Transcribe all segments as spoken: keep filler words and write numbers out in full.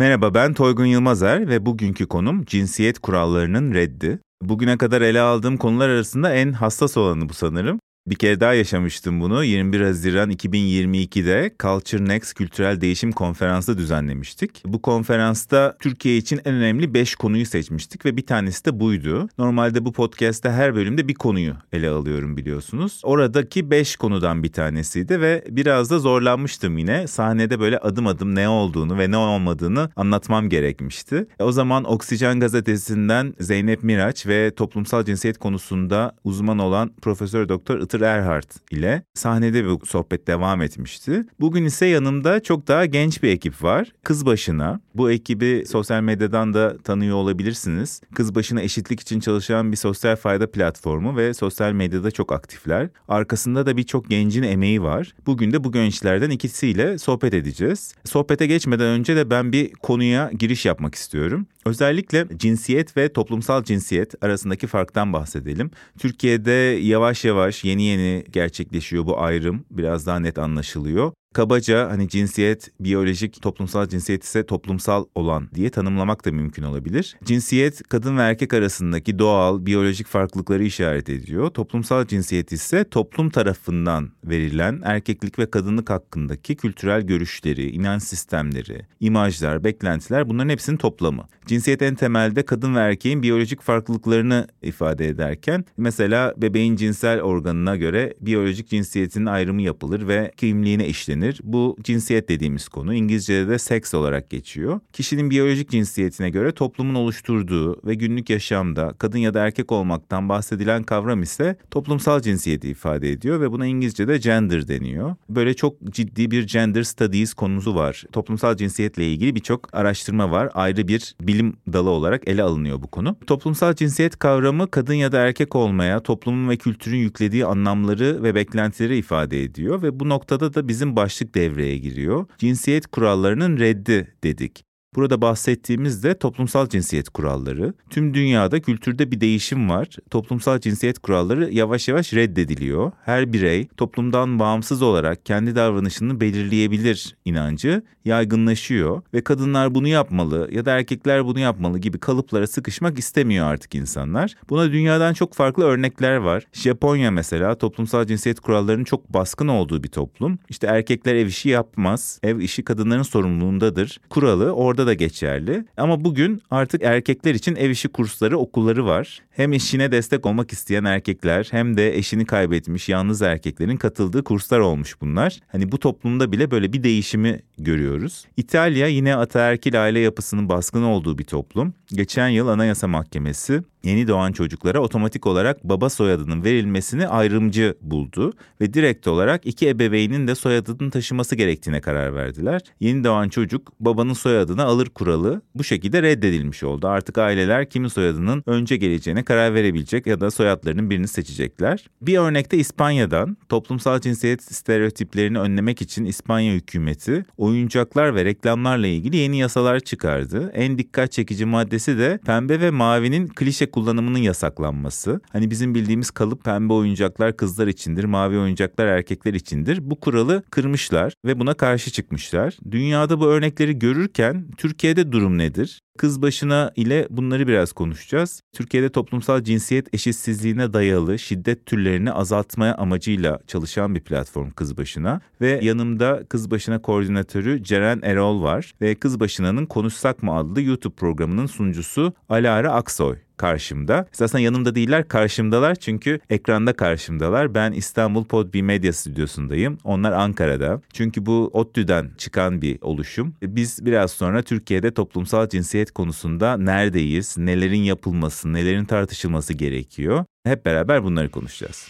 Merhaba, ben Toygun Yılmazer ve bugünkü konum cinsiyet kurallarının reddi. Bugüne kadar ele aldığım konular arasında en hassas olanı bu sanırım. Bir kere daha yaşamıştım bunu. yirmi bir Haziran iki bin yirmi iki'de Culture Next Kültürel Değişim Konferansı düzenlemiştik. Bu konferansta Türkiye için en önemli beş konuyu seçmiştik ve bir tanesi de buydu. Normalde bu podcast'te her bölümde bir konuyu ele alıyorum biliyorsunuz. Oradaki beş konudan bir tanesiydi ve biraz da zorlanmıştım yine. Sahnede böyle adım adım ne olduğunu ve ne olmadığını anlatmam gerekmişti. O zaman Oksijen Gazetesi'nden Zeynep Miraç ve toplumsal cinsiyet konusunda uzman olan Profesör Doktor Itır Erhard ile sahnede bu sohbet devam etmişti. Bugün ise yanımda çok daha genç bir ekip var. Kız Başına. Bu ekibi sosyal medyadan da tanıyor olabilirsiniz. Kız Başına eşitlik için çalışan bir sosyal fayda platformu ve sosyal medyada çok aktifler. Arkasında da birçok gencin emeği var. Bugün de bu gençlerden ikisiyle sohbet edeceğiz. Sohbete geçmeden önce de ben bir konuya giriş yapmak istiyorum. Özellikle cinsiyet ve toplumsal cinsiyet arasındaki farktan bahsedelim. Türkiye'de yavaş yavaş yeni yeni gerçekleşiyor bu ayrım. Biraz daha net anlaşılıyor. Kabaca hani cinsiyet biyolojik, toplumsal cinsiyet ise toplumsal olan diye tanımlamak da mümkün olabilir. Cinsiyet kadın ve erkek arasındaki doğal, biyolojik farklılıkları işaret ediyor. Toplumsal cinsiyet ise toplum tarafından verilen erkeklik ve kadınlık hakkındaki kültürel görüşleri, inanç sistemleri, imajlar, beklentiler bunların hepsinin toplamı. Cinsiyet en temelde kadın ve erkeğin biyolojik farklılıklarını ifade ederken mesela bebeğin cinsel organına göre biyolojik cinsiyetinin ayrımı yapılır ve kimliğine işlenir. Bu cinsiyet dediğimiz konu İngilizce'de de seks olarak geçiyor. Kişinin biyolojik cinsiyetine göre toplumun oluşturduğu ve günlük yaşamda kadın ya da erkek olmaktan bahsedilen kavram ise toplumsal cinsiyeti ifade ediyor ve buna İngilizce'de gender deniyor. Böyle çok ciddi bir gender studies konusu var. Toplumsal cinsiyetle ilgili birçok araştırma var. Ayrı bir bilim dalı olarak ele alınıyor bu konu. Toplumsal cinsiyet kavramı kadın ya da erkek olmaya toplumun ve kültürün yüklediği anlamları ve beklentileri ifade ediyor ve bu noktada da bizim başlığımız başlık devreye giriyor. Cinsiyet kurallarının reddi dedik. Burada bahsettiğimiz de toplumsal cinsiyet kuralları. Tüm dünyada kültürde bir değişim var. Toplumsal cinsiyet kuralları yavaş yavaş reddediliyor. Her birey toplumdan bağımsız olarak kendi davranışını belirleyebilir inancı yaygınlaşıyor ve kadınlar bunu yapmalı ya da erkekler bunu yapmalı gibi kalıplara sıkışmak istemiyor artık insanlar. Buna dünyadan çok farklı örnekler var. Japonya mesela toplumsal cinsiyet kurallarının çok baskın olduğu bir toplum. İşte erkekler ev işi yapmaz. Ev işi kadınların sorumluluğundadır. Kuralı orada da geçerli. Ama bugün artık erkekler için ev işi kursları, okulları var. Hem eşine destek olmak isteyen erkekler hem de eşini kaybetmiş yalnız erkeklerin katıldığı kurslar olmuş bunlar. Hani bu toplumda bile böyle bir değişimi görüyoruz. İtalya yine ataerkil aile yapısının baskın olduğu bir toplum. Geçen yıl Anayasa Mahkemesi yeni doğan çocuklara otomatik olarak baba soyadının verilmesini ayrımcı buldu ve direkt olarak iki ebeveynin de soyadını taşıması gerektiğine karar verdiler. Yeni doğan çocuk babanın soyadını alır kuralı bu şekilde reddedilmiş oldu. Artık aileler kimin soyadının önce geleceğine karar verebilecek ya da soyadlarının birini seçecekler. Bir örnek de İspanya'dan toplumsal cinsiyet stereotiplerini önlemek için İspanya hükümeti oyuncaklar ve reklamlarla ilgili yeni yasalar çıkardı. En dikkat çekici maddesi de pembe ve mavinin klişe kullanımının yasaklanması. Hani bizim bildiğimiz kalıp pembe oyuncaklar kızlar içindir, mavi oyuncaklar erkekler içindir. Bu kuralı kırmışlar ve buna karşı çıkmışlar. Dünyada bu örnekleri görürken Türkiye'de durum nedir? Kız Başına ile bunları biraz konuşacağız. Türkiye'de toplumsal cinsiyet eşitsizliğine dayalı şiddet türlerini azaltmaya amacıyla çalışan bir platform Kız Başına ve yanımda Kız Başına koordinatörü Ceren Erol var ve Kız Başına'nın Konuşsak mı adlı YouTube programının sunucusu Alara Aksoy karşımda. Aslında yanımda değiller, karşımdalar çünkü ekranda karşımdalar. Ben İstanbul Podbi Medya Stüdyosu'ndayım. Onlar Ankara'da. Çünkü bu ODTÜ'den çıkan bir oluşum. Biz biraz sonra Türkiye'de toplumsal cinsiyet konusunda neredeyiz, nelerin yapılması, nelerin tartışılması gerekiyor. Hep beraber bunları konuşacağız.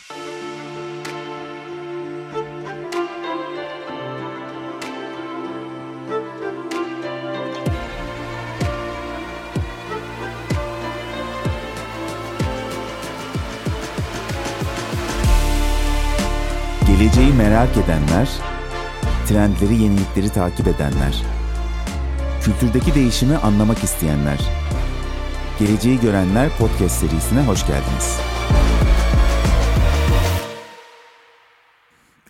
Geleceği merak edenler, trendleri, yenilikleri takip edenler, kültürdeki değişimi anlamak isteyenler, Geleceği Görenler podcast serisine hoş geldiniz.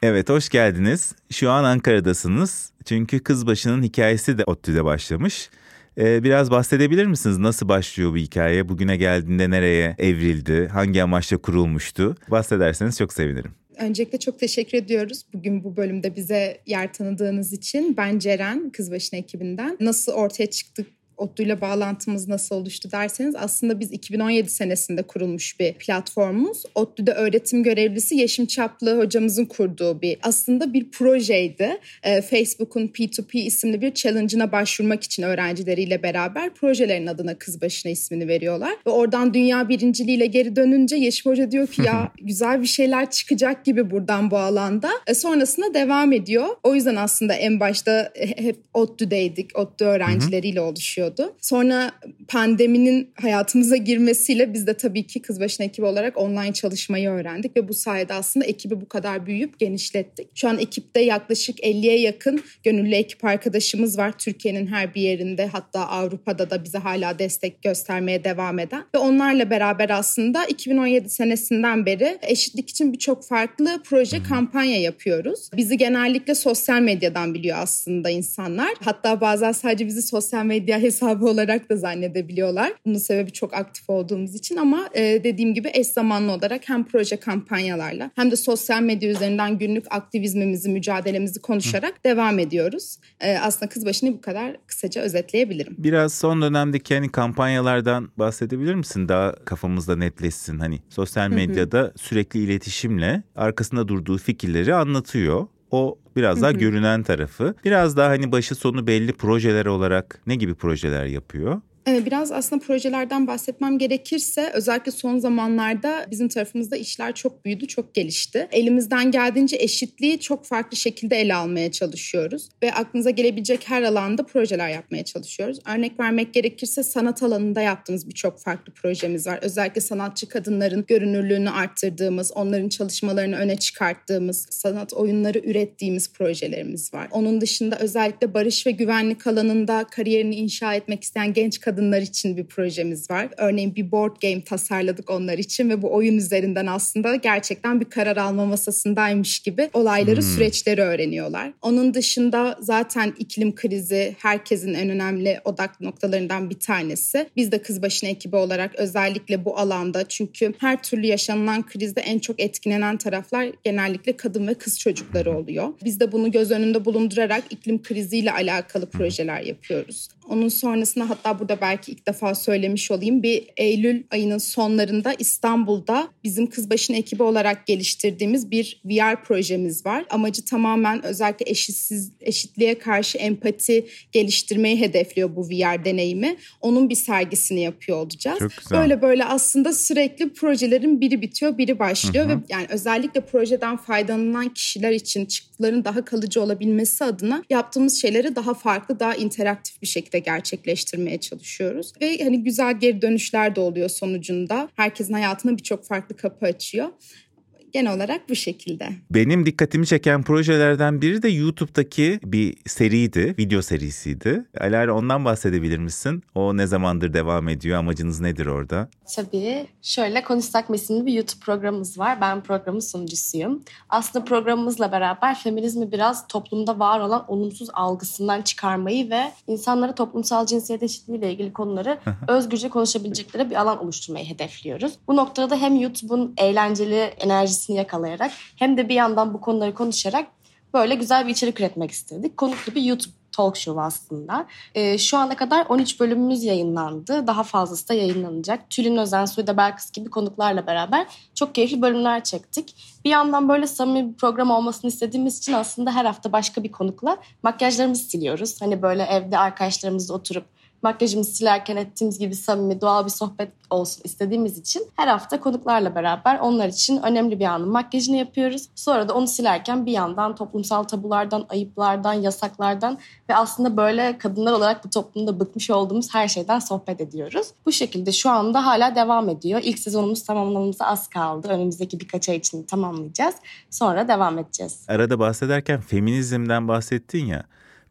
Evet, hoş geldiniz. Şu an Ankara'dasınız. Çünkü Kız Başı'nın hikayesi de ODTÜ'de başlamış. Ee, biraz bahsedebilir misiniz? Nasıl başlıyor bu hikaye? Bugüne geldiğinde nereye evrildi? Hangi amaçla kurulmuştu? Bahsederseniz çok sevinirim. Öncelikle çok teşekkür ediyoruz bugün bu bölümde bize yer tanıdığınız için. Ben Ceren, Kız Başına ekibinden. Nasıl ortaya çıktık? ODTÜ'yle bağlantımız nasıl oluştu derseniz aslında biz iki bin on yedi senesinde kurulmuş bir platformumuz. ODTÜ'de öğretim görevlisi Yeşim Çaplı hocamızın kurduğu bir aslında bir projeydi. Ee, Facebook'un P iki P isimli bir challenge'ına başvurmak için öğrencileriyle beraber projelerin adına Kız Başına ismini veriyorlar. Ve oradan dünya birinciliğiyle geri dönünce Yeşim Hoca diyor ki ya güzel bir şeyler çıkacak gibi buradan bu alanda. E, sonrasında devam ediyor. O yüzden aslında en başta hep ODTÜ'deydik. ODTÜ öğrencileriyle oluşuyor. Sonra pandeminin hayatımıza girmesiyle biz de tabii ki Kız Başına ekibi olarak online çalışmayı öğrendik ve bu sayede aslında ekibi bu kadar büyüyüp genişlettik. Şu an ekipte yaklaşık elliye yakın gönüllü ekip arkadaşımız var. Türkiye'nin her bir yerinde, hatta Avrupa'da da bize hala destek göstermeye devam eden ve onlarla beraber aslında iki bin on yedi senesinden beri eşitlik için birçok farklı proje, kampanya yapıyoruz. Bizi genellikle sosyal medyadan biliyor aslında insanlar. Hatta bazen sadece bizi sosyal medya hesabı olarak da zannedebiliyorlar. Bunun sebebi çok aktif olduğumuz için ama e, dediğim gibi eş zamanlı olarak hem proje kampanyalarla hem de sosyal medya üzerinden günlük aktivizmimizi, mücadelemizi konuşarak Hı. devam ediyoruz. E, aslında Kız Başına'yı bu kadar kısaca özetleyebilirim. Biraz son dönemdeki hani kampanyalardan bahsedebilir misin? Daha kafamızda netleşsin. Hani sosyal medyada Hı hı. sürekli iletişimle arkasında durduğu fikirleri anlatıyor. O biraz daha hı hı. görünen tarafı. Biraz daha hani başı sonu belli projeler olarak ne gibi projeler yapıyor? Biraz aslında projelerden bahsetmem gerekirse özellikle son zamanlarda bizim tarafımızda işler çok büyüdü, çok gelişti. Elimizden geldiğince eşitliği çok farklı şekilde ele almaya çalışıyoruz ve aklınıza gelebilecek her alanda projeler yapmaya çalışıyoruz. Örnek vermek gerekirse sanat alanında yaptığımız birçok farklı projemiz var. Özellikle sanatçı kadınların görünürlüğünü arttırdığımız, onların çalışmalarını öne çıkarttığımız, sanat oyunları ürettiğimiz projelerimiz var. Onun dışında özellikle barış ve güvenlik alanında kariyerini inşa etmek isteyen genç kadınlar Kadınlar için bir projemiz var. Örneğin bir board game tasarladık onlar için ve bu oyun üzerinden aslında gerçekten bir karar alma masasındaymış gibi olayları, hmm. süreçleri öğreniyorlar. Onun dışında zaten iklim krizi herkesin en önemli odak noktalarından bir tanesi. Biz de Kız Başına ekibi olarak özellikle bu alanda, çünkü her türlü yaşanılan krizde en çok etkilenen taraflar genellikle kadın ve kız çocukları oluyor. Biz de bunu göz önünde bulundurarak iklim kriziyle alakalı projeler yapıyoruz. Onun sonrasında, hatta burada belki ilk defa söylemiş olayım, bir Eylül ayının sonlarında İstanbul'da bizim Kız Başına ekibi olarak geliştirdiğimiz bir V R projemiz var. Amacı tamamen özellikle eşitsiz, eşitliğe karşı empati geliştirmeyi hedefliyor bu V R deneyimi. Onun bir sergisini yapıyor olacağız. Böyle böyle aslında sürekli projelerin biri bitiyor, biri başlıyor. Hı hı. Ve yani özellikle projeden faydalanan kişiler için çıktıların daha kalıcı olabilmesi adına yaptığımız şeyleri daha farklı, daha interaktif bir şekilde gerçekleştirmeye çalışıyoruz. Düşüyoruz. Ve hani güzel geri dönüşler de oluyor sonucunda. Herkesin hayatına birçok farklı kapı açıyor. Genel olarak bu şekilde. Benim dikkatimi çeken projelerden biri de YouTube'daki bir seriydi, video serisiydi. Alara, ondan bahsedebilir misin? O ne zamandır devam ediyor? Amacınız nedir orada? Tabii. Şöyle, Konuşsak isimli bir YouTube programımız var. Ben programın sunucusuyum. Aslında programımızla beraber feminizmi biraz toplumda var olan olumsuz algısından çıkarmayı ve insanlara toplumsal cinsiyet eşitliği ile ilgili konuları özgürce konuşabilecekleri bir alan oluşturmayı hedefliyoruz. Bu noktada hem YouTube'un eğlenceli enerjisi yakalayarak hem de bir yandan bu konuları konuşarak böyle güzel bir içerik üretmek istedik. Konuklu bir YouTube talk show aslında. Ee, şu ana kadar on üç bölümümüz yayınlandı. Daha fazlası da yayınlanacak. Tülin Özen, Suyda Belkıs gibi konuklarla beraber çok keyifli bölümler çektik. Bir yandan böyle samimi bir program olmasını istediğimiz için aslında her hafta başka bir konukla makyajlarımızı siliyoruz. Hani böyle evde arkadaşlarımızla oturup makyajımızı silerken ettiğimiz gibi samimi, doğal bir sohbet olsun istediğimiz için her hafta konuklarla beraber onlar için önemli bir anın makyajını yapıyoruz. Sonra da onu silerken bir yandan toplumsal tabulardan, ayıplardan, yasaklardan ve aslında böyle kadınlar olarak bu toplumda bıkmış olduğumuz her şeyden sohbet ediyoruz. Bu şekilde şu anda hala devam ediyor. İlk sezonumuz tamamlamamıza az kaldı. Önümüzdeki birkaç ay içinde tamamlayacağız. Sonra devam edeceğiz. Arada bahsederken feminizmden bahsettin ya.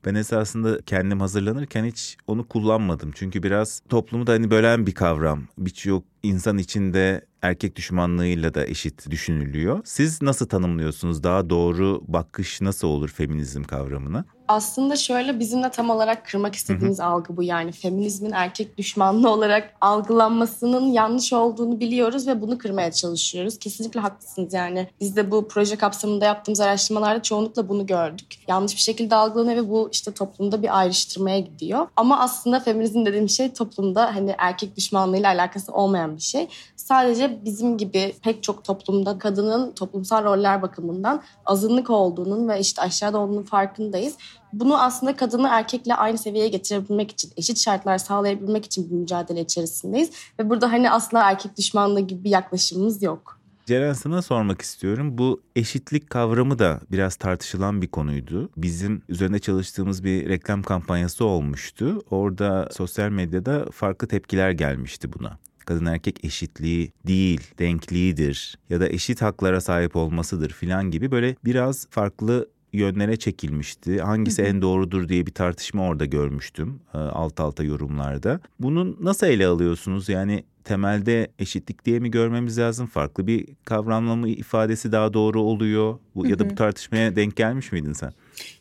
Ben esasında kendim hazırlanırken hiç onu kullanmadım. Çünkü biraz toplumu da hani bölen bir kavram. Birçok insan içinde erkek düşmanlığıyla da eşit düşünülüyor. Siz nasıl tanımlıyorsunuz? Daha doğru bakış nasıl olur feminizm kavramına? Aslında şöyle, bizim de tam olarak kırmak istediğimiz hı hı. algı bu. Yani feminizmin erkek düşmanlığı olarak algılanmasının yanlış olduğunu biliyoruz ve bunu kırmaya çalışıyoruz. Kesinlikle haklısınız yani. Biz de bu proje kapsamında yaptığımız araştırmalarda çoğunlukla bunu gördük. Yanlış bir şekilde algılanıyor ve bu işte toplumda bir ayrıştırmaya gidiyor. Ama aslında feminizm dediğim şey toplumda hani erkek düşmanlığıyla alakası olmayan bir şey. Sadece bizim gibi pek çok toplumda kadının toplumsal roller bakımından azınlık olduğunun ve işte aşağıda olduğunun farkındayız. Bunu aslında kadını erkekle aynı seviyeye getirebilmek için, eşit şartlar sağlayabilmek için bir mücadele içerisindeyiz. Ve burada hani asla erkek düşmanlığı gibi bir yaklaşımımız yok. Ceren, sana sormak istiyorum. Bu eşitlik kavramı da biraz tartışılan bir konuydu. Bizim üzerinde çalıştığımız bir reklam kampanyası olmuştu. Orada sosyal medyada farklı tepkiler gelmişti buna. Kadın erkek eşitliği değil, denkliğidir ya da eşit haklara sahip olmasıdır filan gibi böyle biraz farklı yönlere çekilmişti. Hangisi en doğrudur diye bir tartışma orada görmüştüm alt alta yorumlarda. Bunu nasıl ele alıyorsunuz? Yani temelde eşitlik diye mi görmemiz lazım? Farklı bir kavramlama ifadesi daha doğru oluyor. Bu, ya da bu tartışmaya denk gelmiş miydin sen?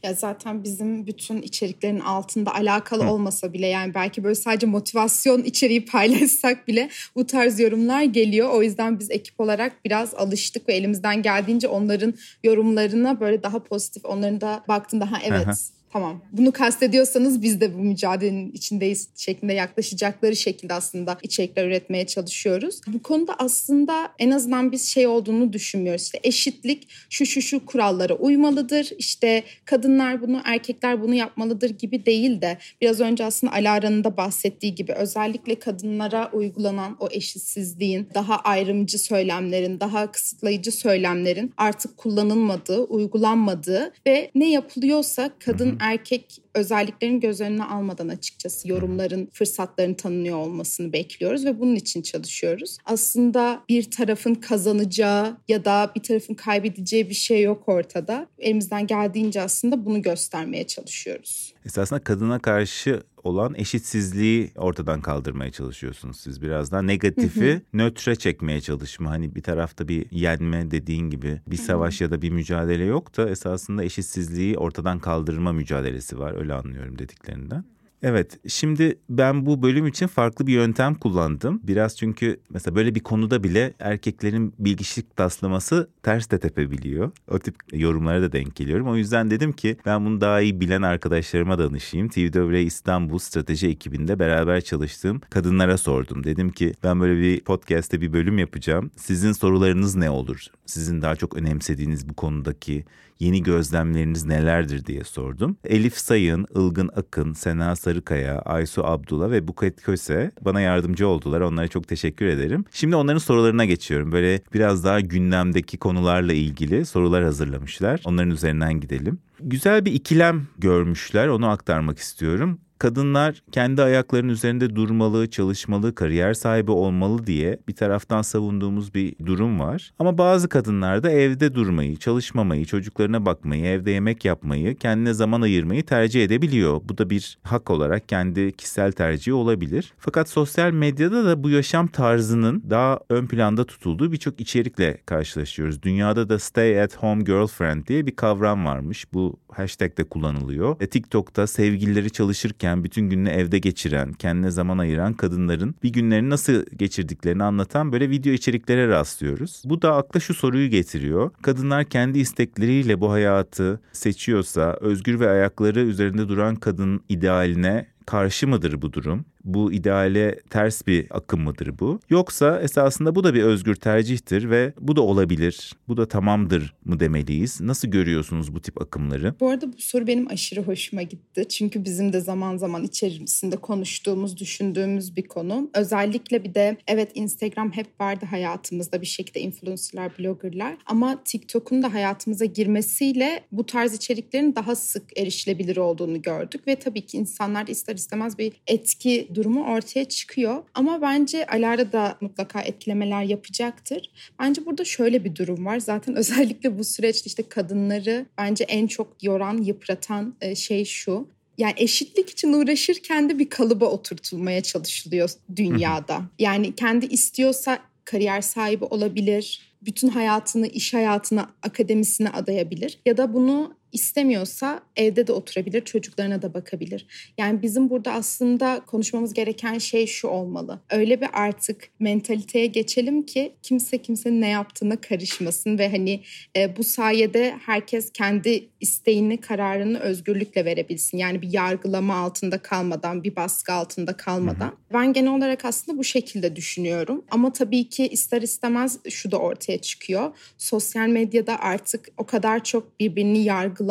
Ya zaten bizim bütün içeriklerin altında alakalı Hı. olmasa bile, yani belki böyle sadece motivasyon içeriği paylaşsak bile bu tarz yorumlar geliyor. O yüzden biz ekip olarak biraz alıştık ve elimizden geldiğince onların yorumlarına böyle daha pozitif, onların da baktığında ha evet Hı. tamam bunu kastediyorsanız biz de bu mücadelenin içindeyiz şeklinde yaklaşacakları şekilde aslında içerikler üretmeye çalışıyoruz. Bu konuda aslında en azından biz şey olduğunu düşünmüyoruz. İşte eşitlik şu şu şu kurallara uymalıdır, işte kadınlar bunu erkekler bunu yapmalıdır gibi değil de biraz önce aslında Alara'nın da bahsettiği gibi özellikle kadınlara uygulanan o eşitsizliğin, daha ayrımcı söylemlerin, daha kısıtlayıcı söylemlerin artık kullanılmadığı, uygulanmadığı ve ne yapılıyorsa kadın erkek özelliklerini göz önüne almadan açıkçası yorumların, fırsatların tanınıyor olmasını bekliyoruz ve bunun için çalışıyoruz. Aslında bir tarafın kazanacağı ya da bir tarafın kaybedeceği bir şey yok ortada. Elimizden geldiğince aslında bunu göstermeye çalışıyoruz. Esasında kadına karşı olan eşitsizliği ortadan kaldırmaya çalışıyorsunuz siz. Biraz daha negatifi hı hı. nötre çekmeye çalışma. Hani bir tarafta bir yenme dediğin gibi bir savaş hı hı. ya da bir mücadele yok da esasında eşitsizliği ortadan kaldırma mücadelesi var. Öyle anlıyorum dediklerinden. Evet, şimdi ben bu bölüm için farklı bir yöntem kullandım. Biraz çünkü mesela böyle bir konuda bile erkeklerin bilgiçlik taslaması ters de tepebiliyor. O tip yorumlara da denk geliyorum. O yüzden dedim ki ben bunu daha iyi bilen arkadaşlarıma danışayım. T B W A İstanbul strateji ekibinde beraber çalıştığım kadınlara sordum. Dedim ki ben böyle bir podcast'te bir bölüm yapacağım. Sizin sorularınız ne olur? Sizin daha çok önemsediğiniz bu konudaki yeni gözlemleriniz nelerdir diye sordum. Elif Sayın, Ilgın Akın, Sena Sarıkaya, Aysu Abdula ve Buket Köse bana yardımcı oldular. Onlara çok teşekkür ederim. Şimdi onların sorularına geçiyorum. Böyle biraz daha gündemdeki konularla ilgili sorular hazırlamışlar. Onların üzerinden gidelim. Güzel bir ikilem görmüşler. Onu aktarmak istiyorum. Kadınlar kendi ayaklarının üzerinde durmalı, çalışmalı, kariyer sahibi olmalı diye bir taraftan savunduğumuz bir durum var. Ama bazı kadınlar da evde durmayı, çalışmamayı, çocuklarına bakmayı, evde yemek yapmayı, kendine zaman ayırmayı tercih edebiliyor. Bu da bir hak olarak kendi kişisel tercihi olabilir. Fakat sosyal medyada da bu yaşam tarzının daha ön planda tutulduğu birçok içerikle karşılaşıyoruz. Dünyada da stay at home girlfriend diye bir kavram varmış. Bu hashtag de kullanılıyor. E, TikTok'ta sevgilileri çalışırken bütün gününü evde geçiren, kendine zaman ayıran kadınların bir günlerini nasıl geçirdiklerini anlatan böyle video içeriklere rastlıyoruz. Bu da akla şu soruyu getiriyor. Kadınlar kendi istekleriyle bu hayatı seçiyorsa özgür ve ayakları üzerinde duran kadın idealine karşı mıdır bu durum? Bu ideale ters bir akım mıdır bu? Yoksa esasında bu da bir özgür tercihtir ve bu da olabilir, bu da tamamdır mı demeliyiz? Nasıl görüyorsunuz bu tip akımları? Bu arada bu soru benim aşırı hoşuma gitti. Çünkü bizim de zaman zaman içerisinde konuştuğumuz, düşündüğümüz bir konu. Özellikle bir de evet Instagram hep vardı hayatımızda bir şekilde, influencerlar, bloggerlar. Ama TikTok'un da hayatımıza girmesiyle bu tarz içeriklerin daha sık erişilebilir olduğunu gördük. Ve tabii ki insanlar ister istemez bir etki durumu ortaya çıkıyor. Ama bence Alara da mutlaka etkilemeler yapacaktır. Bence burada şöyle bir durum var. Zaten özellikle bu süreçte işte kadınları bence en çok yoran, yıpratan şey şu. yani eşitlik için uğraşırken de bir kalıba oturtulmaya çalışılıyor dünyada. Yani kendi istiyorsa kariyer sahibi olabilir, bütün hayatını, iş hayatına, akademisine adayabilir ya da bunu istemiyorsa evde de oturabilir, çocuklarına da bakabilir. Yani bizim burada aslında konuşmamız gereken şey şu olmalı. Öyle bir artık mentaliteye geçelim ki kimse kimsenin ne yaptığına karışmasın ve hani e, bu sayede herkes kendi isteğini, kararını özgürlükle verebilsin. Yani bir yargılama altında kalmadan, bir baskı altında kalmadan. Ben genel olarak aslında bu şekilde düşünüyorum. Ama tabii ki ister istemez şu da ortaya çıkıyor. Sosyal medyada artık o kadar çok birbirini yargılama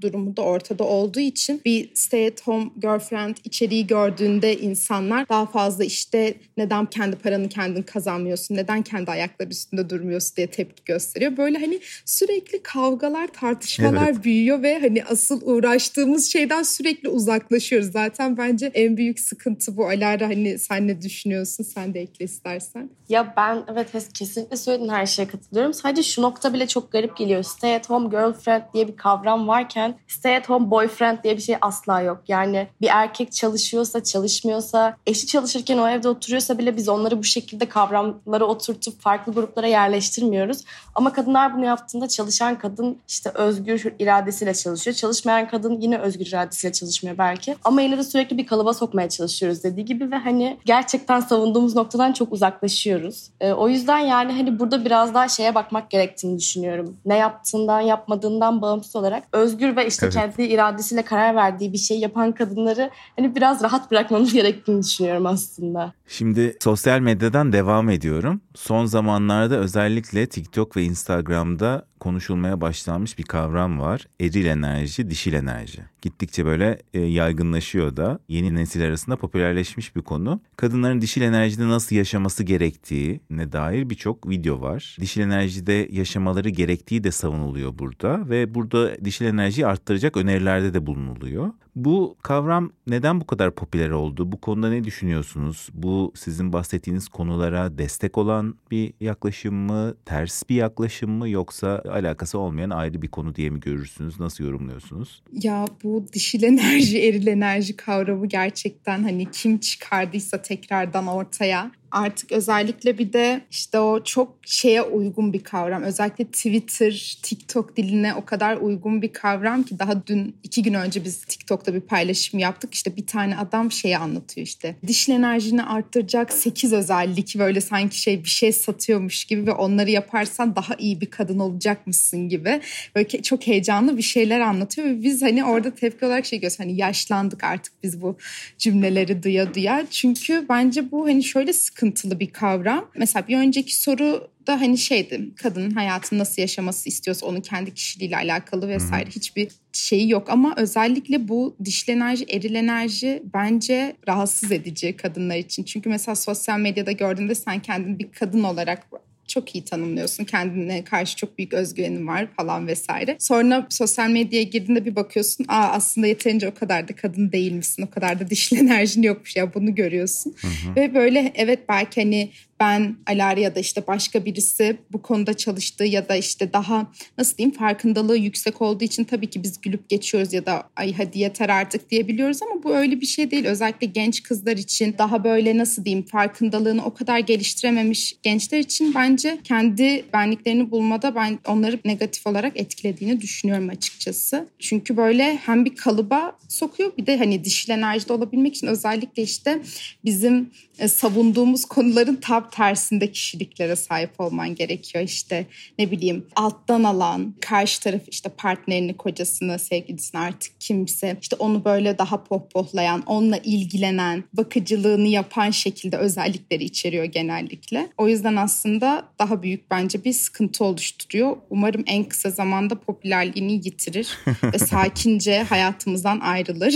durumu da ortada olduğu için bir stay at home girlfriend içeriği gördüğünde insanlar daha fazla işte neden kendi paranı kendin kazanmıyorsun, neden kendi ayakları üstünde durmuyorsun diye tepki gösteriyor. Böyle hani sürekli kavgalar, tartışmalar evet. büyüyor ve hani asıl uğraştığımız şeyden sürekli uzaklaşıyoruz. Zaten bence en büyük sıkıntı bu. Alara, hani sen ne düşünüyorsun? Sen de ekle istersen. Ya ben evet kesinlikle söylediğin her şeye katılıyorum. Sadece şu nokta bile çok garip geliyor. Stay at home girlfriend diye bir kavram varken stay at home boyfriend diye bir şey asla yok. Yani bir erkek çalışıyorsa, çalışmıyorsa, eşi çalışırken o evde oturuyorsa bile biz onları bu şekilde kavramlara oturtup farklı gruplara yerleştirmiyoruz. Ama kadınlar bunu yaptığında çalışan kadın işte özgür iradesiyle çalışıyor. Çalışmayan kadın yine özgür iradesiyle çalışmıyor belki. Ama yine de sürekli bir kalıba sokmaya çalışıyoruz dediği gibi ve hani gerçekten savunduğumuz noktadan çok uzaklaşıyoruz. E, o yüzden yani hani burada biraz daha şeye bakmak gerektiğini düşünüyorum. Ne yaptığından, yapmadığından bağımsız olarak özgür ve işte evet. kendi iradesiyle karar verdiği bir şey yapan kadınları hani biraz rahat bırakmamız gerektiğini düşünüyorum aslında. Şimdi sosyal medyadan devam ediyorum. Son zamanlarda özellikle TikTok ve Instagram'da konuşulmaya başlanmış bir kavram var. Eril enerji, dişil enerji. Gittikçe böyle yaygınlaşıyor da yeni nesil arasında popülerleşmiş bir konu. Kadınların dişil enerjide nasıl yaşaması gerektiğine dair birçok video var. Dişil enerjide yaşamaları gerektiği de savunuluyor burada ve burada dişil enerjiyi arttıracak önerilerde de bulunuluyor. Bu kavram neden bu kadar popüler oldu? Bu konuda ne düşünüyorsunuz? Bu sizin bahsettiğiniz konulara destek olan bir yaklaşım mı? Ters bir yaklaşım mı? Yoksa alakası olmayan ayrı bir konu diye mi görürsünüz? Nasıl yorumluyorsunuz? Ya bu dişil enerji, eril enerji kavramı gerçekten hani kim çıkardıysa tekrardan ortaya. Artık özellikle bir de işte o çok şeye uygun bir kavram. Özellikle Twitter, TikTok diline o kadar uygun bir kavram ki daha dün iki gün önce biz TikTok'ta bir paylaşım yaptık. İşte bir tane adam şeyi anlatıyor işte. Dişil enerjini arttıracak sekiz özellik, böyle sanki şey bir şey satıyormuş gibi ve onları yaparsan daha iyi bir kadın olacakmışsın gibi. Böyle çok heyecanlı bir şeyler anlatıyor ve biz hani orada tepki olarak şey diyoruz. Hani yaşlandık artık biz bu cümleleri duya duya. Çünkü bence bu hani şöyle sıkıntı. Sıkıntılı bir kavram. Mesela bir önceki soru da hani şeydi, kadının hayatını nasıl yaşaması istiyorsa onun kendi kişiliğiyle alakalı vesaire hmm. hiçbir şeyi yok ama özellikle bu dişil enerji, eril enerji bence rahatsız edici kadınlar için. Çünkü mesela sosyal medyada gördüğünde sen kendini bir kadın olarak çok iyi tanımlıyorsun. Kendine karşı çok büyük özgüvenin var falan vesaire. Sonra sosyal medyaya girdiğinde bir bakıyorsun. Aa aslında yeterince o kadar da kadın değilmişsin. O kadar da dişil enerjin yokmuş ya. Bunu görüyorsun. Hı hı. Ve böyle evet belki hani ben Alara ya da işte başka birisi bu konuda çalıştığı ya da işte daha nasıl diyeyim farkındalığı yüksek olduğu için tabii ki biz gülüp geçiyoruz ya da ay hadi yeter artık diyebiliyoruz ama bu öyle bir şey değil. Özellikle genç kızlar için daha böyle nasıl diyeyim farkındalığını o kadar geliştirememiş gençler için bence kendi benliklerini bulmada ben onları negatif olarak etkilediğini düşünüyorum açıkçası. Çünkü böyle hem bir kalıba sokuyor bir de hani dişil enerjide olabilmek için özellikle işte bizim savunduğumuz konuların tam tersinde kişiliklere sahip olman gerekiyor. İşte ne bileyim alttan alan, karşı taraf işte partnerini, kocasını, sevgilisini artık kimse işte onu böyle daha pohpohlayan, onunla ilgilenen, bakıcılığını yapan şekilde özellikleri içeriyor genellikle. O yüzden aslında daha büyük bence bir sıkıntı oluşturuyor. Umarım en kısa zamanda popülerliğini yitirir ve sakince hayatımızdan ayrılır.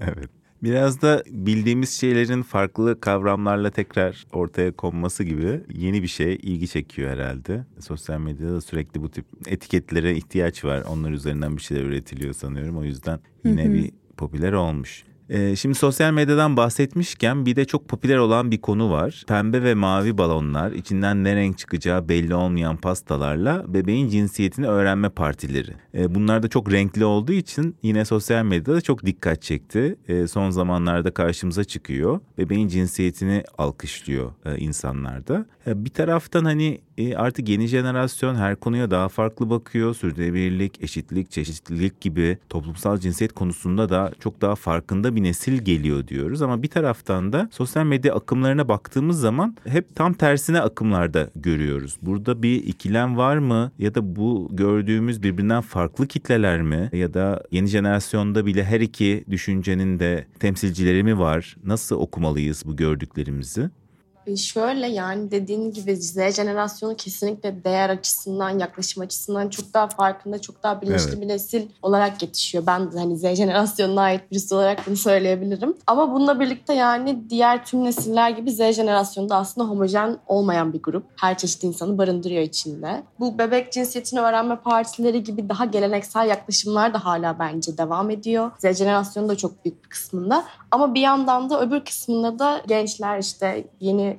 Evet. Biraz da bildiğimiz şeylerin farklı kavramlarla tekrar ortaya konması gibi yeni bir şey ilgi çekiyor herhalde. Sosyal medyada sürekli bu tip etiketlere ihtiyaç var. Onlar üzerinden bir şeyler üretiliyor sanıyorum. O yüzden yine hı hı. bir popüler olmuş. Ee, şimdi sosyal medyadan bahsetmişken bir de çok popüler olan bir konu var. Pembe ve mavi balonlar, içinden ne renk çıkacağı belli olmayan pastalarla bebeğin cinsiyetini öğrenme partileri. Ee, bunlar da çok renkli olduğu için yine sosyal medyada çok dikkat çekti. Ee, son zamanlarda karşımıza çıkıyor. Bebeğin cinsiyetini alkışlıyor e, insanlarda. Ee, bir taraftan hani e, artık yeni jenerasyon her konuya daha farklı bakıyor. Sürdürülebilirlik, eşitlik, çeşitlilik gibi toplumsal cinsiyet konusunda da çok daha farkında bir nesil geliyor diyoruz. Ama bir taraftan da sosyal medya akımlarına baktığımız zaman hep tam tersine akımlarda görüyoruz. Burada bir ikilem var mı? Ya da bu gördüğümüz birbirinden farklı kitleler mi? Ya da yeni jenerasyonda bile her iki düşüncenin de temsilcileri mi var? Nasıl okumalıyız bu gördüklerimizi? Şöyle, yani dediğin gibi Z jenerasyonu kesinlikle değer açısından, yaklaşım açısından çok daha farkında, çok daha bilinçli evet. bir nesil olarak yetişiyor. Ben de hani Z jenerasyonuna ait birisi olarak bunu söyleyebilirim. Ama bununla birlikte yani diğer tüm nesiller gibi Z jenerasyonu da aslında homojen olmayan bir grup. Her çeşit insanı barındırıyor içinde. Bu bebek cinsiyetini öğrenme partileri gibi daha geleneksel yaklaşımlar da hala bence devam ediyor. Z jenerasyonu da çok büyük bir kısmında. Ama bir yandan da öbür kısmında da gençler, işte yeni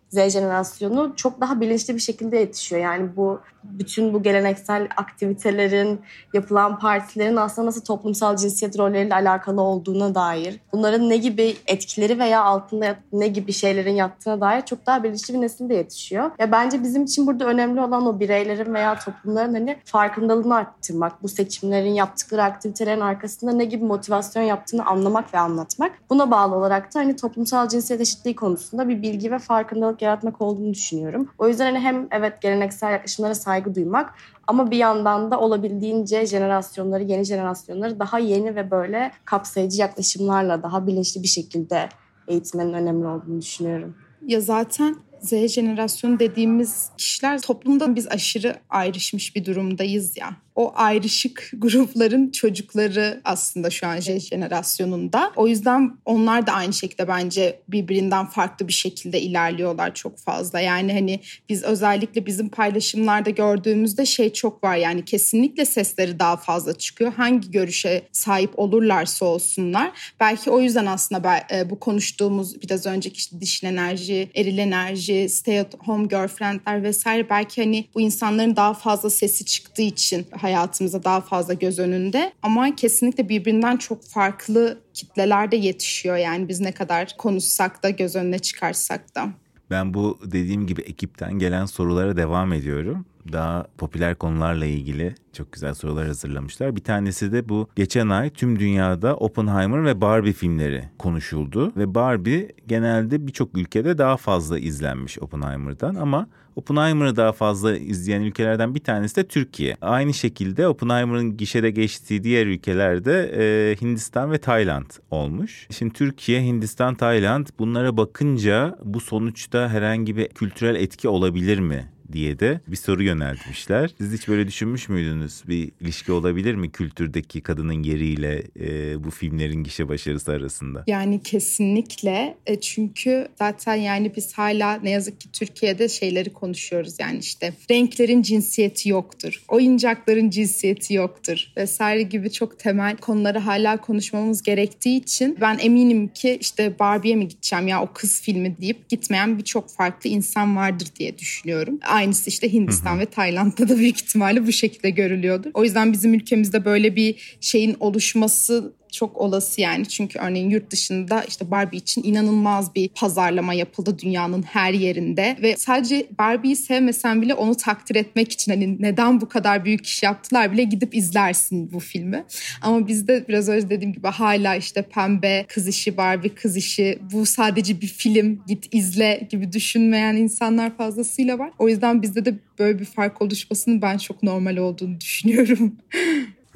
Z jenerasyonu çok daha bilinçli bir şekilde yetişiyor. Yani bu bütün bu geleneksel aktivitelerin, yapılan partilerin aslında nasıl toplumsal cinsiyet rolleriyle alakalı olduğuna dair, bunların ne gibi etkileri veya altında ne gibi şeylerin yattığına dair çok daha bilinçli bir nesilde yetişiyor. Ya bence bizim için burada önemli olan o bireylerin veya toplumların hani farkındalığını arttırmak, bu seçimlerin, yaptıkları aktivitelerin arkasında ne gibi motivasyon yaptığını anlamak ve anlatmak. Buna bağlı olarak da hani toplumsal cinsiyet eşitliği konusunda bir bilgi ve farkındalık yaratmak olduğunu düşünüyorum. O yüzden hani hem evet geleneksel yaklaşımlara saygı duymak ama bir yandan da olabildiğince jenerasyonları, yeni jenerasyonları daha yeni ve böyle kapsayıcı yaklaşımlarla daha bilinçli bir şekilde eğitmenin önemli olduğunu düşünüyorum. Ya zaten Z jenerasyonu dediğimiz kişiler toplumda biz aşırı ayrışmış bir durumdayız ya. O ayrışık grupların çocukları aslında şu an Z jenerasyonunda. O yüzden onlar da aynı şekilde bence birbirinden farklı bir şekilde ilerliyorlar çok fazla. Yani hani biz özellikle bizim paylaşımlarda gördüğümüzde şey çok var, yani kesinlikle sesleri daha fazla çıkıyor. Hangi görüşe sahip olurlarsa olsunlar. Belki o yüzden aslında bu konuştuğumuz biraz önceki işte dişil enerji, eril enerji, stay at home girlfriendler vesaire, belki hani bu insanların daha fazla sesi çıktığı için hayatımıza daha fazla göz önünde, ama kesinlikle birbirinden çok farklı kitlelerde yetişiyor. Yani biz ne kadar konuşsak da, göz önüne çıkarsak da. Ben bu dediğim gibi ekipten gelen sorulara devam ediyorum. Daha popüler konularla ilgili çok güzel sorular hazırlamışlar. Bir tanesi de bu: geçen ay tüm dünyada Oppenheimer ve Barbie filmleri konuşuldu ve Barbie genelde birçok ülkede daha fazla izlenmiş Oppenheimer'dan, ama Oppenheimer'ı daha fazla izleyen ülkelerden bir tanesi de Türkiye. Aynı şekilde Oppenheimer'ın gişede geçtiği diğer ülkelerde e, Hindistan ve Tayland olmuş. Şimdi Türkiye, Hindistan, Tayland, bunlara bakınca bu sonuçta herhangi bir kültürel etki olabilir mi diye de bir soru yöneltmişler. Siz hiç böyle düşünmüş müydünüz? Bir ilişki olabilir mi kültürdeki kadının yeriyle e, bu filmlerin gişe başarısı arasında? Yani kesinlikle. E çünkü zaten yani biz hala ne yazık ki Türkiye'de şeyleri konuşuyoruz. Yani işte renklerin cinsiyeti yoktur, oyuncakların cinsiyeti yoktur vesaire gibi çok temel konuları hala konuşmamız gerektiği için ben eminim ki işte Barbie'ye mi gideceğim ya, o kız filmi deyip gitmeyen birçok farklı insan vardır diye düşünüyorum. Aynısı işte Hindistan hı hı. ve Tayland'da da büyük ihtimalle bu şekilde görülüyordur. O yüzden bizim ülkemizde böyle bir şeyin oluşması çok olası yani. Çünkü örneğin yurt dışında işte Barbie için inanılmaz bir pazarlama yapıldı dünyanın her yerinde. Ve sadece Barbie'yi sevmesen bile onu takdir etmek için, hani neden bu kadar büyük iş yaptılar bile, gidip izlersin bu filmi. Ama bizde biraz önce dediğim gibi hala işte pembe kız işi, Barbie kız işi, bu sadece bir film, git izle gibi düşünmeyen insanlar fazlasıyla var. O yüzden bizde de böyle bir fark oluşmasının ben çok normal olduğunu düşünüyorum.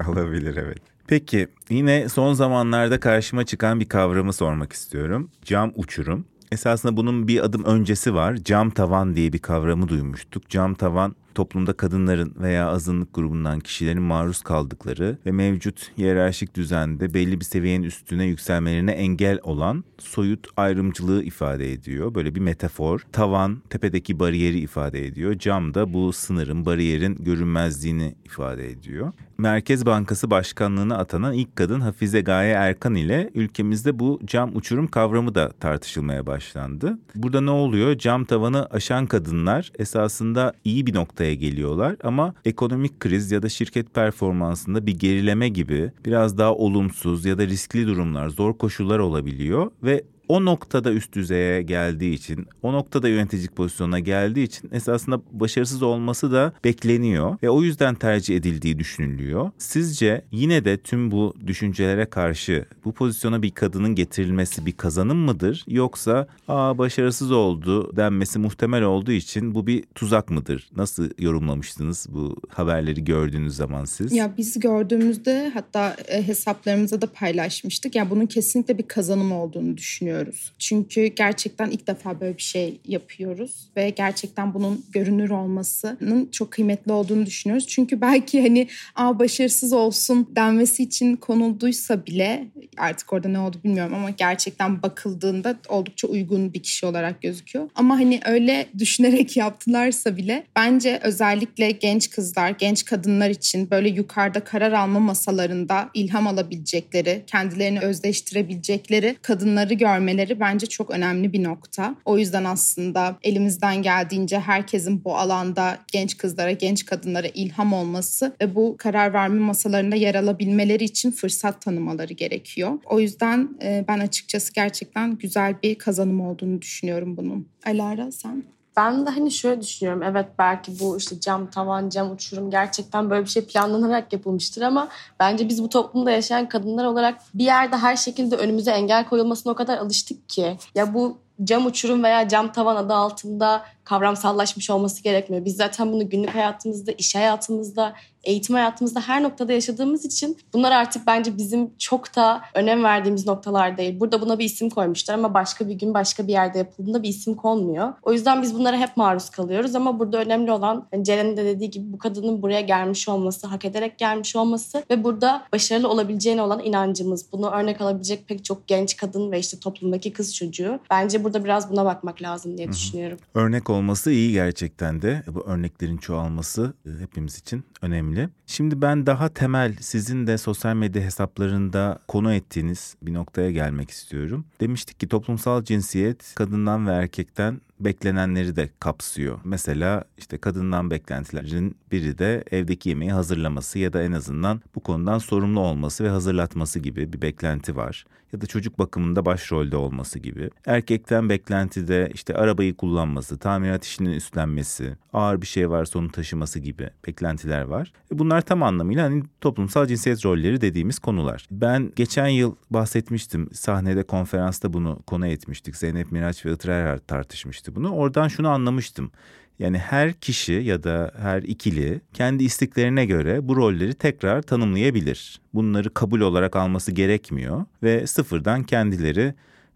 Olabilir, evet. Peki, yine son zamanlarda karşıma çıkan bir kavramı sormak istiyorum. Cam uçurum. Esasında bunun bir adım öncesi var. Cam tavan diye bir kavramı duymuştuk. Cam tavan toplumda kadınların veya azınlık grubundan kişilerin maruz kaldıkları ve mevcut hiyerarşik düzende belli bir seviyenin üstüne yükselmelerine engel olan soyut ayrımcılığı ifade ediyor. Böyle bir metafor. Tavan, tepedeki bariyeri ifade ediyor. Cam da bu sınırın, bariyerin görünmezliğini ifade ediyor. Merkez Bankası Başkanlığı'na atanan ilk kadın Hafize Gaye Erkan ile ülkemizde bu cam uçurum kavramı da tartışılmaya başlandı. Burada ne oluyor? Cam tavanı aşan kadınlar esasında iyi bir noktaya geliyorlar ama ekonomik kriz ya da şirket performansında bir gerileme gibi biraz daha olumsuz ya da riskli durumlar, zor koşullar olabiliyor ve o noktada üst düzeye geldiği için, o noktada yöneticilik pozisyonuna geldiği için esasında başarısız olması da bekleniyor ve o yüzden tercih edildiği düşünülüyor. Sizce yine de tüm bu düşüncelere karşı bu pozisyona bir kadının getirilmesi bir kazanım mıdır? Yoksa aa başarısız oldu denmesi muhtemel olduğu için bu bir tuzak mıdır? Nasıl yorumlamıştınız bu haberleri gördüğünüz zaman siz? Ya biz gördüğümüzde hatta hesaplarımıza da paylaşmıştık. Ya yani bunun kesinlikle bir kazanım olduğunu düşünüyorum. Çünkü gerçekten ilk defa böyle bir şey yapıyoruz ve gerçekten bunun görünür olmasının çok kıymetli olduğunu düşünüyoruz. Çünkü belki hani "Aa, başarısız olsun" denmesi için konulduysa bile artık orada ne oldu bilmiyorum ama gerçekten bakıldığında oldukça uygun bir kişi olarak gözüküyor. Ama hani öyle düşünerek yaptılarsa bile bence özellikle genç kızlar, genç kadınlar için böyle yukarıda karar alma masalarında ilham alabilecekleri, kendilerini özdeştirebilecekleri kadınları görmektedir. Görmeleri bence çok önemli bir nokta. O yüzden aslında elimizden geldiğince herkesin bu alanda genç kızlara, genç kadınlara ilham olması ve bu karar verme masalarında yer alabilmeleri için fırsat tanımaları gerekiyor. O yüzden ben açıkçası gerçekten güzel bir kazanım olduğunu düşünüyorum bunun. Alara sen? Ben de hani şöyle düşünüyorum. Evet belki bu işte cam tavan, cam uçurum gerçekten böyle bir şey planlanarak yapılmıştır ama bence biz bu toplumda yaşayan kadınlar olarak bir yerde her şekilde önümüze engel koyulmasına o kadar alıştık ki. Ya bu cam uçurum veya cam tavan adı altında kavramsallaşmış olması gerekmiyor. Biz zaten bunu günlük hayatımızda, iş hayatımızda, eğitim hayatımızda her noktada yaşadığımız için bunlar artık bence bizim çok da önem verdiğimiz noktalar değil. Burada buna bir isim koymuşlar ama başka bir gün başka bir yerde yapıldığında bir isim konmuyor. O yüzden biz bunlara hep maruz kalıyoruz ama burada önemli olan yani Ceren'in de dediği gibi bu kadının buraya gelmiş olması, hak ederek gelmiş olması ve burada başarılı olabileceğine olan inancımız. Bunu örnek alabilecek pek çok genç kadın ve işte toplumdaki kız çocuğu. Bence burada biraz buna bakmak lazım diye düşünüyorum. Örnek olması iyi gerçekten de. Bu örneklerin çoğalması hepimiz için önemli. Şimdi ben daha temel sizin de sosyal medya hesaplarında konu ettiğiniz bir noktaya gelmek istiyorum. Demiştik ki toplumsal cinsiyet kadından ve erkekten beklenenleri de kapsıyor. Mesela işte kadından beklentilerin biri de evdeki yemeği hazırlaması ya da en azından bu konudan sorumlu olması ve hazırlatması gibi bir beklenti var. Ya da çocuk bakımında başrolde olması gibi. Erkekten beklenti de işte arabayı kullanması, tamirat işinin üstlenmesi, ağır bir şey varsa onu taşıması gibi beklentiler var. Bunlar tam anlamıyla hani toplumsal cinsiyet rolleri dediğimiz konular. Ben geçen yıl bahsetmiştim. Sahnede, konferansta bunu konu etmiştik. Zeynep Miraç ve Itır Erhard tartışmıştık bunu. Oradan şunu anlamıştım. Yani her kişi ya da her ikili kendi isteklerine göre bu rolleri tekrar tanımlayabilir. Bunları kabul olarak alması gerekmiyor ve sıfırdan kendileri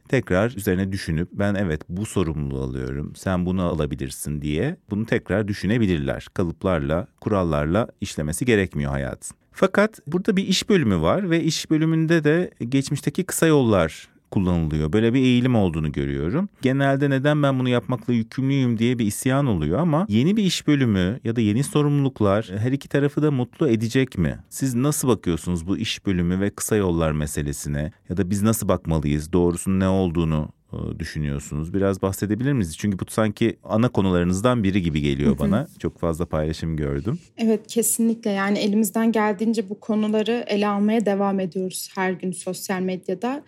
tekrar üzerine düşünüp ben evet bu sorumluluğu alıyorum, sen bunu alabilirsin diye bunu tekrar düşünebilirler. Kalıplarla, kurallarla işlemesi gerekmiyor hayatın. Fakat burada bir iş bölümü var ve iş bölümünde de geçmişteki kısa yollar kullanılıyor. Böyle bir eğilim olduğunu görüyorum. Genelde neden ben bunu yapmakla yükümlüyüm diye bir isyan oluyor ama yeni bir iş bölümü ya da yeni sorumluluklar her iki tarafı da mutlu edecek mi? Siz nasıl bakıyorsunuz bu iş bölümü ve kısa yollar meselesine? Ya da biz nasıl bakmalıyız? Doğrusunun ne olduğunu düşünüyorsunuz? Biraz bahsedebilir miyiz? Çünkü bu sanki ana konularınızdan biri gibi geliyor bana. Çok fazla paylaşım gördüm. Evet kesinlikle yani elimizden geldiğince bu konuları ele almaya devam ediyoruz her gün sosyal medyada.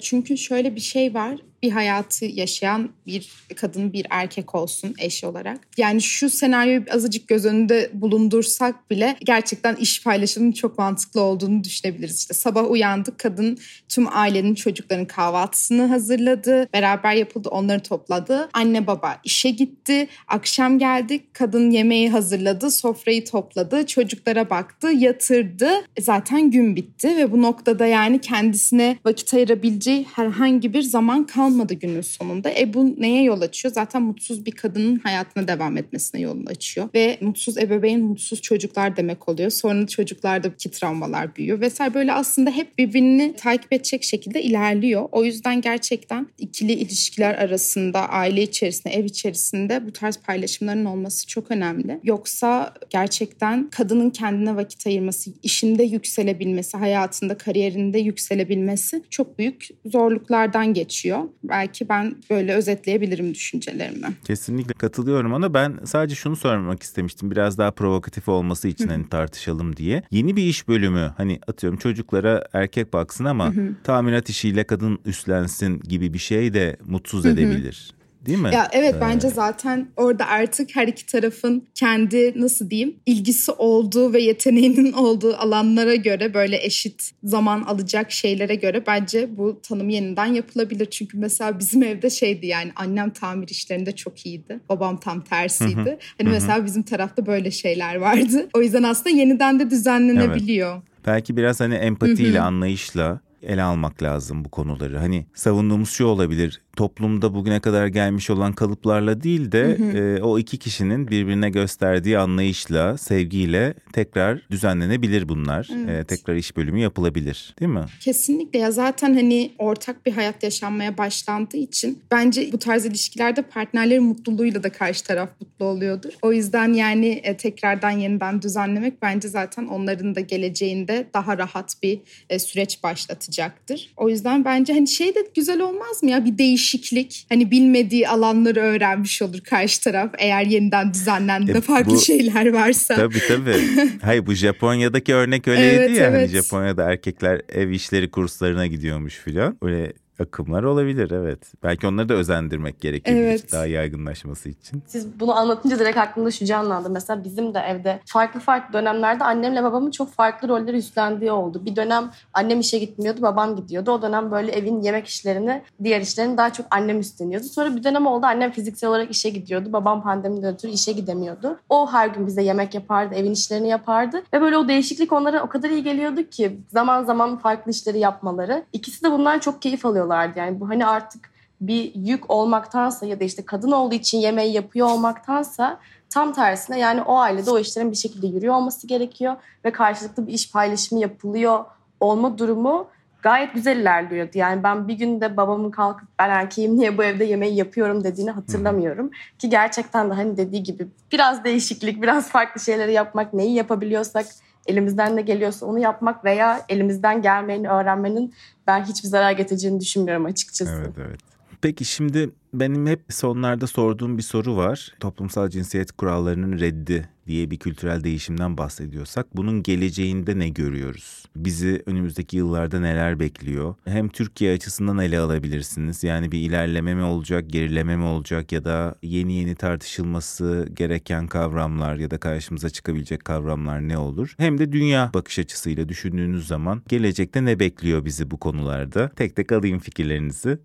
Çünkü şöyle bir şey var. Bir hayatı yaşayan bir kadın, bir erkek olsun eş olarak. Yani şu senaryoyu azıcık göz önünde bulundursak bile gerçekten iş paylaşımının çok mantıklı olduğunu düşünebiliriz. İşte sabah uyandık, kadın tüm ailenin, çocukların kahvaltısını hazırladı, beraber yapıldı, onları topladı. Anne baba işe gitti, akşam geldik, kadın yemeği hazırladı, sofrayı topladı, çocuklara baktı, yatırdı. E zaten gün bitti ve bu noktada yani kendisine vakit ayırabileceği herhangi bir zaman kalmadı. kalmadı günün sonunda. E bu neye yol açıyor? Zaten mutsuz bir kadının hayatına devam etmesine yol açıyor. Ve mutsuz ebeveyn mutsuz çocuklar demek oluyor. Sonra çocuklardaki travmalar büyüyor vesaire. Böyle aslında hep birbirini takip edecek şekilde ilerliyor. O yüzden gerçekten ikili ilişkiler arasında, aile içerisinde, ev içerisinde bu tarz paylaşımların olması çok önemli. Yoksa gerçekten kadının kendine vakit ayırması, işinde yükselebilmesi, hayatında, kariyerinde yükselebilmesi çok büyük zorluklardan geçiyor. Belki ben böyle özetleyebilirim düşüncelerimi. Kesinlikle katılıyorum ona. Ben sadece şunu sormak istemiştim. Biraz daha provokatif olması için hani tartışalım diye. Yeni bir iş bölümü, hani atıyorum çocuklara erkek baksın ama tamirat işiyle kadın üstlensin gibi bir şey de mutsuz edebilir. Değil mi? Ya evet, ee... bence zaten orada artık her iki tarafın kendi, nasıl diyeyim, ilgisi olduğu ve yeteneğinin olduğu alanlara göre, böyle eşit zaman alacak şeylere göre bence bu tanım yeniden yapılabilir. Çünkü mesela bizim evde şeydi, yani annem tamir işlerinde çok iyiydi. Babam tam tersiydi. Hı hı. Hani hı hı. Mesela bizim tarafta böyle şeyler vardı. O yüzden aslında yeniden de düzenlenebiliyor. Evet. Belki biraz hani empatiyle, hı hı. anlayışla ele almak lazım bu konuları. Hani savunduğumuz şey olabilir. Toplumda bugüne kadar gelmiş olan kalıplarla değil de hı hı. E, o iki kişinin birbirine gösterdiği anlayışla, sevgiyle tekrar düzenlenebilir bunlar. Evet. E, tekrar iş bölümü yapılabilir, değil mi? Kesinlikle. Ya zaten hani ortak bir hayat yaşanmaya başlandığı için bence bu tarz ilişkilerde partnerlerin mutluluğuyla da karşı taraf mutlu oluyordur. O yüzden yani e, tekrardan yeniden düzenlemek bence zaten onların da geleceğinde daha rahat bir e, süreç başlatacaktır. O yüzden bence hani şey de güzel olmaz mı ya, bir değişiklik değişiklik. Hani bilmediği alanları öğrenmiş olur karşı taraf. Eğer yeniden düzenlendiğinde e, farklı bu, şeyler varsa. Tabii tabii. Hayır, bu Japonya'daki örnek öyleydi evet, ya. Evet. Hani Japonya'da erkekler ev işleri kurslarına gidiyormuş filan. Öyle akımlar olabilir, evet. Belki onları da özendirmek gerekebilir, evet. Daha yaygınlaşması için. Siz bunu anlatınca direkt aklımda şu canlandı. Mesela bizim de evde farklı farklı dönemlerde annemle babamın çok farklı rolleri üstlendiği oldu. Bir dönem annem işe gitmiyordu, babam gidiyordu. O dönem böyle evin yemek işlerini, diğer işlerini daha çok annem üstleniyordu. Sonra bir dönem oldu, annem fiziksel olarak işe gidiyordu. Babam pandemiden ötürü işe gidemiyordu. O her gün bize yemek yapardı, evin işlerini yapardı. Ve böyle o değişiklik onlara o kadar iyi geliyordu ki zaman zaman farklı işleri yapmaları. İkisi de bundan çok keyif alıyordu. Yani bu hani artık bir yük olmaktansa ya da işte kadın olduğu için yemeği yapıyor olmaktansa tam tersine, yani o ailede o işlerin bir şekilde yürüyor olması gerekiyor ve karşılıklı bir iş paylaşımı yapılıyor olma durumu gayet güzel ilerliyordu. Yani ben bir günde babamın kalkıp ben erkeğim niye bu evde yemeği yapıyorum dediğini hatırlamıyorum. Ki gerçekten de hani dediği gibi biraz değişiklik, biraz farklı şeyleri yapmak, neyi yapabiliyorsak, elimizden ne geliyorsa onu yapmak veya elimizden gelmeyeni öğrenmenin ben hiçbir zarar getireceğini düşünmüyorum açıkçası. Evet, evet. Peki şimdi benim hep sonlarda sorduğum bir soru var. Toplumsal cinsiyet kurallarının reddi diye bir kültürel değişimden bahsediyorsak bunun geleceğinde ne görüyoruz? Bizi önümüzdeki yıllarda neler bekliyor? Hem Türkiye açısından ele alabilirsiniz. Yani bir ilerleme mi olacak, gerileme mi olacak ya da yeni yeni tartışılması gereken kavramlar ya da karşımıza çıkabilecek kavramlar ne olur? Hem de dünya bakış açısıyla düşündüğünüz zaman gelecekte ne bekliyor bizi bu konularda? Tek tek alayım fikirlerinizi.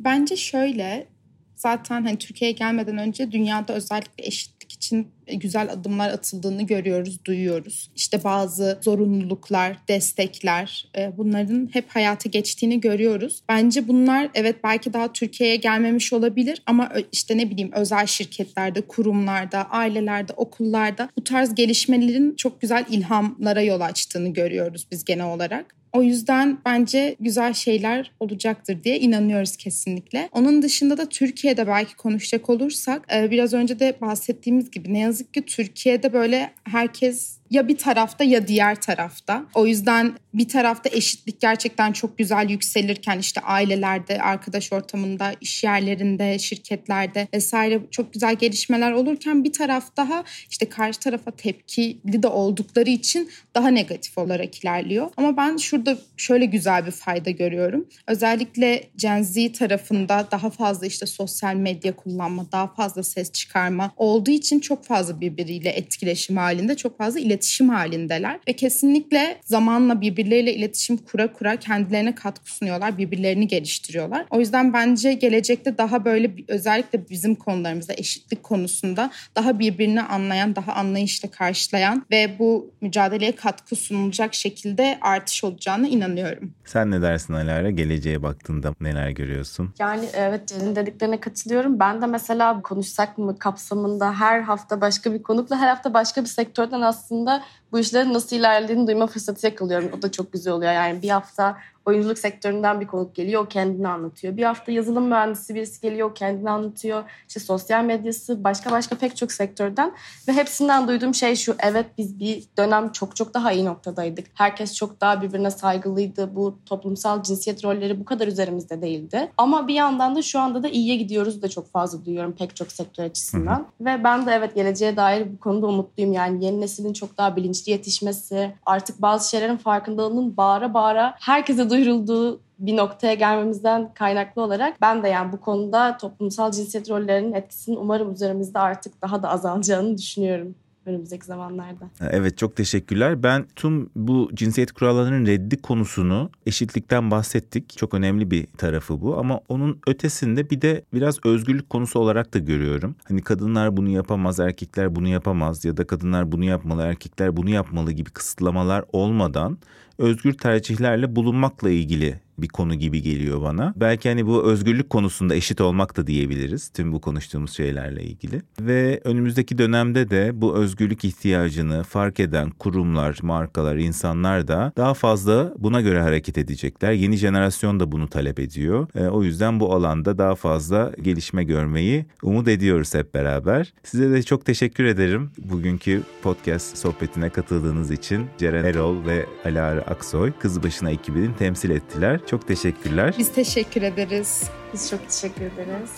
Bence şöyle, zaten hani Türkiye'ye gelmeden önce dünyada özellikle eşitlik için güzel adımlar atıldığını görüyoruz, duyuyoruz. İşte bazı zorunluluklar, destekler, bunların hep hayata geçtiğini görüyoruz. Bence bunlar evet belki daha Türkiye'ye gelmemiş olabilir ama işte ne bileyim özel şirketlerde, kurumlarda, ailelerde, okullarda bu tarz gelişmelerin çok güzel ilhamlara yol açtığını görüyoruz biz genel olarak. O yüzden bence güzel şeyler olacaktır diye inanıyoruz kesinlikle. Onun dışında da Türkiye'de belki konuşacak olursak biraz önce de bahsettiğimiz gibi ne yazık ki Türkiye'de böyle herkes ya bir tarafta ya diğer tarafta. O yüzden bir tarafta eşitlik gerçekten çok güzel yükselirken işte ailelerde, arkadaş ortamında, iş yerlerinde, şirketlerde vesaire çok güzel gelişmeler olurken bir taraf daha işte karşı tarafa tepkili de oldukları için daha negatif olarak ilerliyor. Ama ben şurada şöyle güzel bir fayda görüyorum. Özellikle Gen Z tarafında daha fazla işte sosyal medya kullanma, daha fazla ses çıkarma olduğu için çok fazla birbiriyle etkileşim halinde, çok fazla iletişim iletişim halindeler ve kesinlikle zamanla birbirleriyle iletişim kura kura kendilerine katkı sunuyorlar, birbirlerini geliştiriyorlar. O yüzden bence gelecekte daha böyle özellikle bizim konularımızda eşitlik konusunda daha birbirini anlayan, daha anlayışla karşılayan ve bu mücadeleye katkı sunulacak şekilde artış olacağına inanıyorum. Sen ne dersin Alara? Geleceğe baktığında neler görüyorsun? Yani evet, Ceren'in dediklerine katılıyorum. Ben de mesela konuşsak mı kapsamında her hafta başka bir konukla, her hafta başka bir sektörden aslında bu işlerin nasıl ilerlediğini duyma fırsatı yakalıyorum. O da çok güzel oluyor. Yani bir hafta oyunculuk sektöründen bir konuk geliyor, o kendini anlatıyor. Bir hafta yazılım mühendisi birisi geliyor, o kendini anlatıyor. İşte sosyal medyası, başka başka pek çok sektörden. Ve hepsinden duyduğum şey şu: evet, biz bir dönem çok çok daha iyi noktadaydık. Herkes çok daha birbirine saygılıydı. Bu toplumsal cinsiyet rolleri bu kadar üzerimizde değildi. Ama bir yandan da şu anda da iyiye gidiyoruz da çok fazla duyuyorum pek çok sektör açısından. Ve ben de evet, geleceğe dair bu konuda umutluyum. Yani yeni neslin çok daha bilinçli yetişmesi, artık bazı şeylerin farkındalığının bağıra bağıra herkese duyurulduğu bir noktaya gelmemizden kaynaklı olarak ben de yani bu konuda toplumsal cinsiyet rollerinin etkisinin umarım üzerimizde artık daha da azalacağını düşünüyorum önümüzdeki zamanlarda. Evet, çok teşekkürler. Ben tüm bu cinsiyet kurallarının reddi konusunu, eşitlikten bahsettik. Çok önemli bir tarafı bu ama onun ötesinde bir de biraz özgürlük konusu olarak da görüyorum. Hani kadınlar bunu yapamaz, erkekler bunu yapamaz ya da kadınlar bunu yapmalı, erkekler bunu yapmalı gibi kısıtlamalar olmadan özgür tercihlerle bulunmakla ilgili bir konu gibi geliyor bana. Belki hani bu özgürlük konusunda eşit olmak da diyebiliriz tüm bu konuştuğumuz şeylerle ilgili. Ve önümüzdeki dönemde de bu özgürlük ihtiyacını fark eden kurumlar, markalar, insanlar da daha fazla buna göre hareket edecekler. Yeni jenerasyon da bunu talep ediyor. E, o yüzden bu alanda daha fazla gelişme görmeyi umut ediyoruz hep beraber. Size de çok teşekkür ederim bugünkü podcast sohbetine katıldığınız için. Ceren Erol ve Alara Aksoy Kız Başına ekibinin temsil ettiler. Çok teşekkürler. Biz teşekkür ederiz. Biz çok teşekkür ederiz.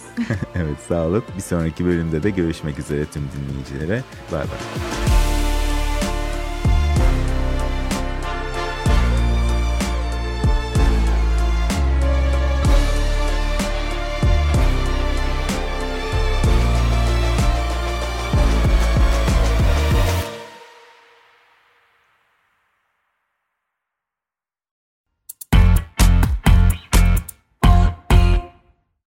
Evet, sağ olun. Bir sonraki bölümde de görüşmek üzere tüm dinleyicilere. Bay bay.